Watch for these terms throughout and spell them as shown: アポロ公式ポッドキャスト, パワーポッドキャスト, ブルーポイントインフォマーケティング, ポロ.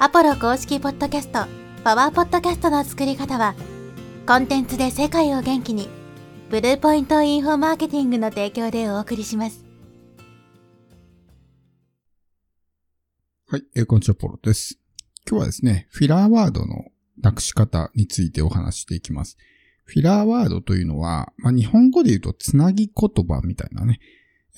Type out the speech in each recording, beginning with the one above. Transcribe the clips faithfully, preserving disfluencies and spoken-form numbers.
アポロ公式ポッドキャストパワーポッドキャストの作り方は、コンテンツで世界を元気に、ブルーポイントインフォマーケティングの提供でお送りします。はい、えー、こんにちは、ポロです。今日はですね、フィラーワードのなくし方についてお話していきます。フィラーワードというのは、まあ、日本語で言うとつなぎ言葉みたいなね、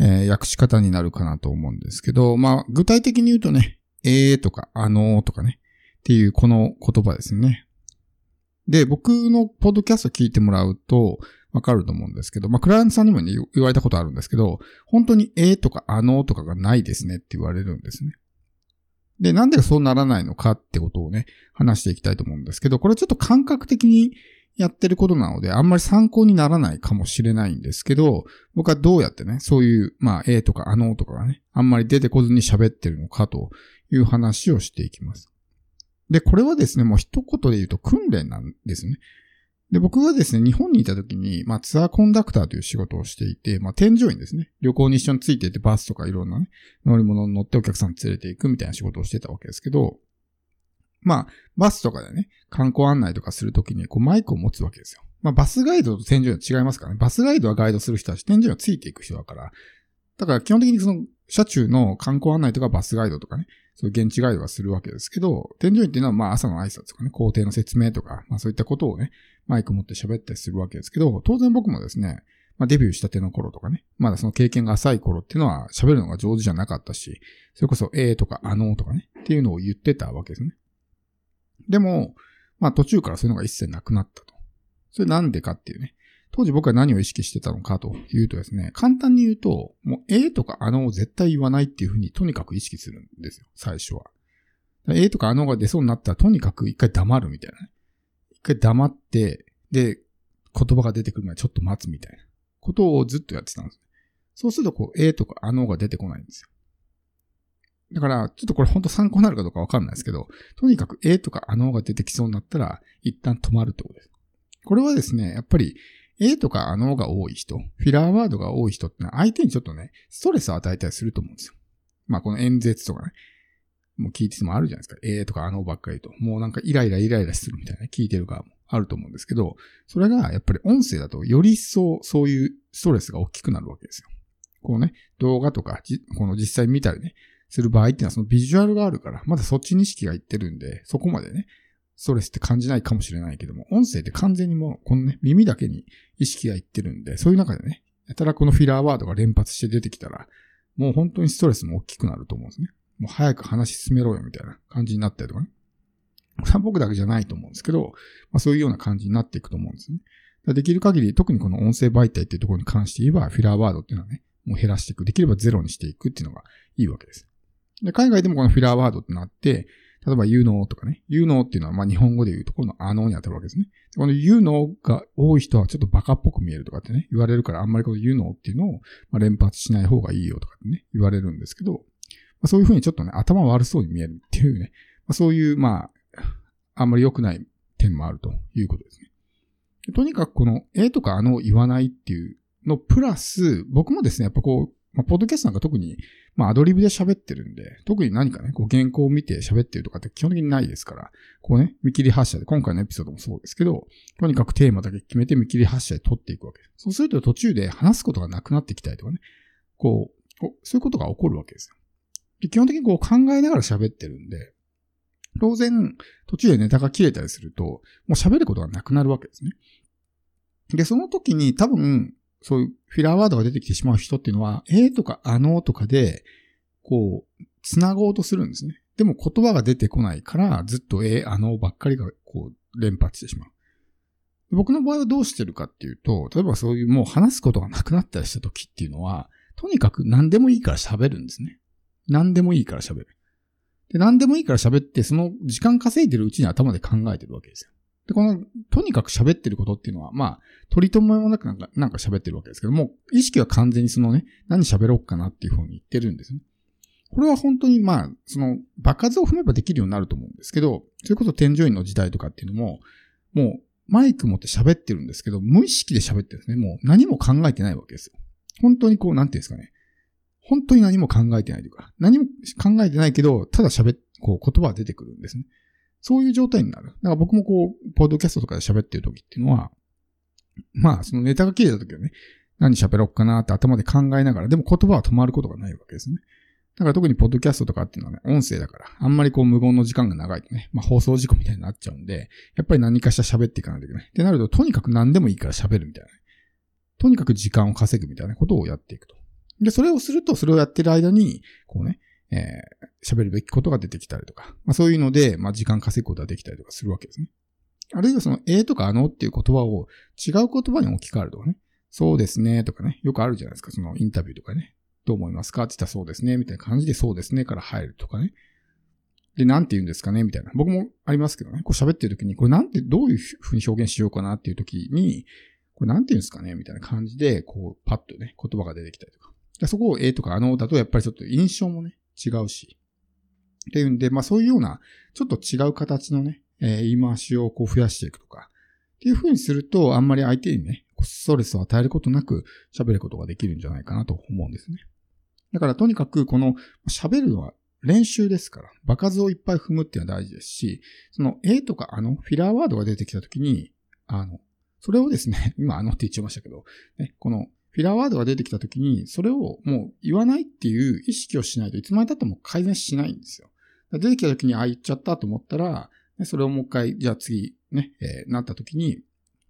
えー、訳し方になるかなと思うんですけど、まあ、具体的に言うとね、えーとかあのーとかね、っていうこの言葉ですね。で、僕のポッドキャスト聞いてもらうとわかると思うんですけど、まあ、クライアントさんにも、ね、言われたことあるんですけど、本当にえーとかあのーとかがないですねって言われるんですね。で、なんでそうならないのかってことをね、話していきたいと思うんですけど、これちょっと感覚的にやってることなので、あんまり参考にならないかもしれないんですけど、僕はどうやってね、そういう、まあ、えーとかあのーとかがね、あんまり出てこずに喋ってるのかという話をしていきます。で、これはですね、もう一言で言うと訓練なんですね。で、僕はですね、日本にいた時に、まあ、ツアーコンダクターという仕事をしていて、まあ、添乗員ですね。旅行に一緒についていて、バスとかいろんなね、乗り物に乗ってお客さん連れて行くみたいな仕事をしてたわけですけど、まあ、バスとかでね、観光案内とかするときに、こう、マイクを持つわけですよ。まあ、バスガイドと添乗員は違いますからね。バスガイドはガイドする人だし、添乗員はついていく人だから。だから、基本的にその、車中の観光案内とかバスガイドとかね、そういう現地ガイドはするわけですけど、添乗員っていうのは、まあ、朝の挨拶とかね、工程の説明とか、まあ、そういったことをね、マイク持って喋ったりするわけですけど、当然僕もですね、まあ、デビューしたての頃とかね、まだその経験が浅い頃っていうのは、喋るのが上手じゃなかったし、それこそ、えーとか、あのーとかね、っていうのを言ってたわけですね。でも、まあ途中からそういうのが一切なくなったと。それなんでかっていうね。当時僕は何を意識してたのかというとですね、簡単に言うと、もうえーとかあのを絶対言わないっていうふうにとにかく意識するんですよ、最初は。えーとかあのが出そうになったらとにかく一回黙るみたいなね。一回黙って、で、言葉が出てくるまでちょっと待つみたいなことをずっとやってたんです。そうするとこう、えーとかあのが出てこないんですよ。だから、ちょっとこれ本当参考になるかどうかわかんないですけど、とにかく、えーとかあのが出てきそうになったら、一旦止まるってことです。これはですね、やっぱり、えーとかあのが多い人、フィラーワードが多い人ってのは、相手にちょっとね、ストレスを与えたりすると思うんですよ。まあ、この演説とかね、もう聞いててもあるじゃないですか。えーとかあのばっかりと。もうなんかイライライライラするみたいな、聞いてる側もあると思うんですけど、それがやっぱり音声だと、より一層そういうストレスが大きくなるわけですよ。こうね、動画とか、この実際見たりね、する場合っていうのはそのビジュアルがあるから、まだそっちに意識がいってるんで、そこまでね、ストレスって感じないかもしれないけども、音声って完全にもう、このね、耳だけに意識がいってるんで、そういう中でね、やたらこのフィラーワードが連発して出てきたら、もう本当にストレスも大きくなると思うんですね。もう早く話し進めろよみたいな感じになったりとかね。僕だけじゃないと思うんですけど、まあそういうような感じになっていくと思うんですね。できる限り、特にこの音声媒体っていうところに関して言えば、フィラーワードっていうのはね、もう減らしていく。できればゼロにしていくっていうのがいいわけです。で、海外でもこのフィラーワードってなって、例えば you know とかね。you know っていうのはまあ日本語で言うところのあのに当たるわけですね。この you know が多い人はちょっとバカっぽく見えるとかってね、言われるからあんまりこの you know っていうのをまあ連発しない方がいいよとかってね、言われるんですけど、まあ、そういうふうにちょっとね、頭悪そうに見えるっていうね、まあ、そういうまあ、あんまり良くない点もあるということですね。でとにかくこのえとかあのを言わないっていうのプラス、僕もですね、やっぱこう、まあ、ポッドキャストなんか特に、まあ、アドリブで喋ってるんで、特に何かね、こう原稿を見て喋ってるとかって基本的にないですから、こうね、見切り発車で、今回のエピソードもそうですけど、とにかくテーマだけ決めて見切り発車で撮っていくわけです。そうすると途中で話すことがなくなってきたりとかね、こう、そういうことが起こるわけですよ。で基本的にこう考えながら喋ってるんで、当然、途中でネタが切れたりすると、もう喋ることがなくなるわけですね。で、その時に多分、そういうフィラーワードが出てきてしまう人っていうのは、えーとかあのとかで、こう、つなごうとするんですね。でも言葉が出てこないから、ずっとえー、あのばっかりが、こう、連発してしまう。僕の場合はどうしてるかっていうと、例えばそういうもう話すことがなくなったりした時っていうのは、とにかく何でもいいから喋るんですね。何でもいいから喋る。で、何でもいいから喋って、その時間稼いでるうちに頭で考えてるわけですよ。で、この、とにかく喋ってることっていうのは、まあ、取り留めもなくなんか、なんか喋ってるわけですけども、意識は完全にそのね、何喋ろうかなっていう風に言ってるんですね。これは本当にまあ、その、場数を踏めばできるようになると思うんですけど、それこそ添乗員の時代とかっていうのも、もう、マイク持って喋ってるんですけど、無意識で喋ってるんですね。もう、何も考えてないわけですよ。本当にこう、なんていうんですかね。本当に何も考えてないというか、何も考えてないけど、ただ喋、こう言葉が出てくるんですね。そういう状態になる。だから僕もこう、ポッドキャストとかで喋ってる時っていうのは、まあ、そのネタが切れた時はね、何喋ろうかなって頭で考えながら、でも言葉は止まることがないわけですね。だから特にポッドキャストとかっていうのはね、音声だから、あんまりこう無言の時間が長いとね、まあ放送事故みたいになっちゃうんで、やっぱり何かしら喋っていかないといけない。ってなると、とにかく何でもいいから喋るみたいな。とにかく時間を稼ぐみたいなことをやっていくと。で、それをすると、それをやってる間に、こうね、えー、喋るべきことが出てきたりとか、まあそういうので、まあ時間稼ぐことができたりとかするわけですね。あるいはその、えーとかあのっていう言葉を違う言葉に置き換えるとかね、そうですねとかね、よくあるじゃないですか、そのインタビューとかね。どう思いますかって言ったらそうですねみたいな感じでそうですねから入るとかね。で、なんて言うんですかねみたいな。僕もありますけどね。こう喋ってる時に、これなんてどういうふうに表現しようかなっていう時に、これなんて言うんですかねみたいな感じで、こうパッとね、言葉が出てきたりとか。でそこをえとかあのだとやっぱりちょっと印象もね、違うし。っていうんで、まあそういうような、ちょっと違う形のね、えー、言い回しをこう増やしていくとか。っていうふうにすると、あんまり相手にね、ストレスを与えることなく喋ることができるんじゃないかなと思うんですね。だからとにかくこの喋るのは練習ですから、場数をいっぱい踏むっていうのは大事ですし、そのえとかあのフィラーワードが出てきたときに、あの、それをですね、今あのって言っちゃいましたけど、ね、このフィラーワードが出てきたときに、それをもう言わないっていう意識をしないといつまで経っても改善しないんですよ。出てきたときにああ言っちゃったと思ったら、それをもう一回、じゃあ次ね、えー、なったときに、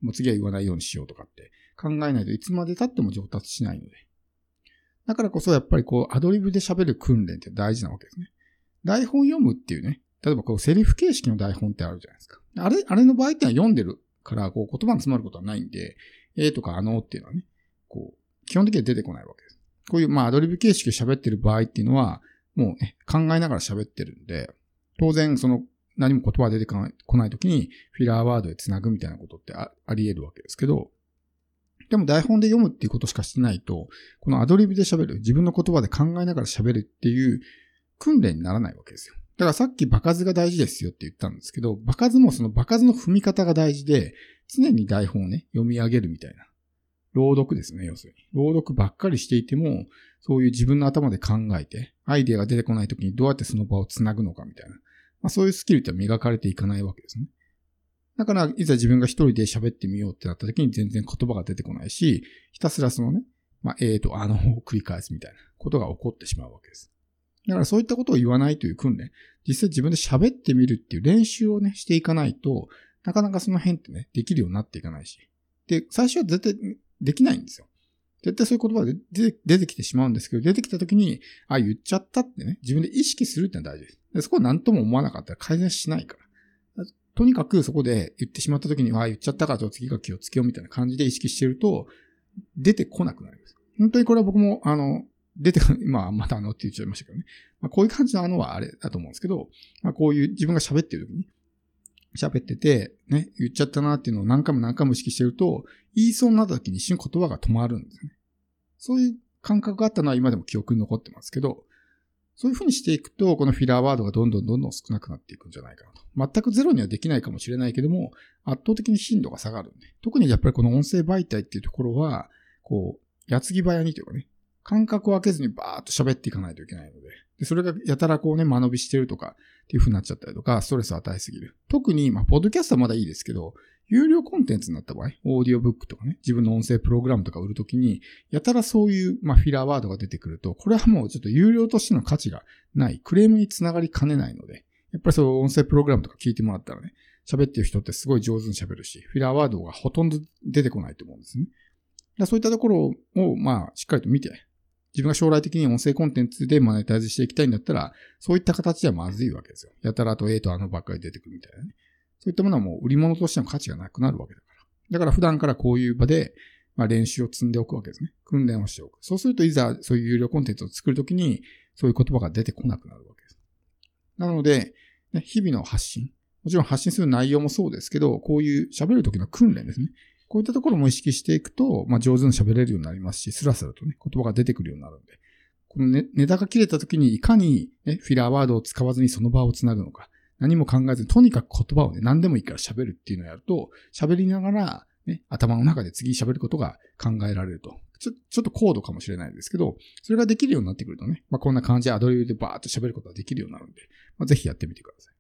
もう次は言わないようにしようとかって考えないといつまで経っても上達しないので。だからこそやっぱりこうアドリブで喋る訓練って大事なわけですね。台本読むっていうね、例えばこうセリフ形式の台本ってあるじゃないですか。あれ、あれの場合ってのは読んでるからこう言葉に詰まることはないんで、えーとかあのっていうのはね、こう基本的には出てこないわけです。こういうまあアドリブ形式で喋ってる場合っていうのはもうね、考えながら喋ってるんで、当然その何も言葉が出てこないときにフィラーワードでつなぐみたいなことってあり得るわけですけど、でも台本で読むっていうことしかしてないと、このアドリブで喋る、自分の言葉で考えながら喋るっていう訓練にならないわけですよ。だからさっき場数が大事ですよって言ったんですけど、場数もその場数の踏み方が大事で、常に台本をね、読み上げるみたいな。朗読ですね、要するに。朗読ばっかりしていても、そういう自分の頭で考えて、アイデアが出てこないときにどうやってその場をつなぐのかみたいな。まあ、そういうスキルって磨かれていかないわけですね。だから、いざ自分が一人で喋ってみようってなった時に全然言葉が出てこないし、ひたすらそのね、まあ、えーと、あのを繰り返すみたいなことが起こってしまうわけです。だからそういったことを言わないという訓練、実際自分で喋ってみるっていう練習をね、していかないと、なかなかその辺ってね、できるようになっていかないし。で、最初は絶対できないんですよ。絶対そういう言葉が出てきてしまうんですけど、出てきた時に、あ、言っちゃったってね、自分で意識するってのは大事です。でそこは何とも思わなかったら改善しないから。とにかくそこで言ってしまった時に、あ、言っちゃったからちょっと次が気をつけようみたいな感じで意識してると、出てこなくなります。本当にこれは僕も、あの、出て、まあ、またあのって言っちゃいましたけどね。まあ、こういう感じのあのはあれだと思うんですけど、まあ、こういう自分が喋ってる時に、喋ってて、ね、言っちゃったなっていうのを何回も何回も意識してると、言いそうになった時に一瞬言葉が止まるんですね。そういう感覚があったのは今でも記憶に残ってますけど、そういう風にしていくと、このフィラーワードがどんどんどんどん少なくなっていくんじゃないかなと。全くゼロにはできないかもしれないけども、圧倒的に頻度が下がるんで。特にやっぱりこの音声媒体っていうところは、こう、矢継ぎ早にというかね、間隔を空けずにバーッと喋っていかないといけないので。で、それがやたらこうね、間延びしてるとかっていう風になっちゃったりとか、ストレスを与えすぎる。特に、まあ、ポッドキャストはまだいいですけど、有料コンテンツになった場合、オーディオブックとかね、自分の音声プログラムとか売るときに、やたらそういう、まあ、フィラーワードが出てくると、これはもうちょっと有料としての価値がない、クレームにつながりかねないので、やっぱりそう音声プログラムとか聞いてもらったらね、喋ってる人ってすごい上手に喋るし、フィラーワードがほとんど出てこないと思うんですね。そういったところを、まあ、しっかりと見て、自分が将来的に音声コンテンツでマネタイズしていきたいんだったら、そういった形ではまずいわけですよ。やたらと A とあのばっかり出てくるみたいなね。そういったものはもう売り物としての価値がなくなるわけだから。だから普段からこういう場で、まあ練習を積んでおくわけですね。訓練をしておく。そうするといざそういう有料コンテンツを作るときに、そういう言葉が出てこなくなるわけです。なので、ね、日々の発信。もちろん発信する内容もそうですけど、こういう喋るときの訓練ですね。こういったところも意識していくと、まあ、上手に喋れるようになりますし、スラスラとね、言葉が出てくるようになるんで。このね、ネタが切れた時にいかに、ね、フィラーワードを使わずにその場をつなぐのか、何も考えずにとにかく言葉をね、何でもいいから喋るっていうのをやると、喋りながら、ね、頭の中で次喋ることが考えられると。ちょ、ちょっと高度かもしれないですけど、それができるようになってくるとね、まあ、こんな感じでアドリブでバーッと喋ることができるようになるんで、まあ、ぜひやってみてください。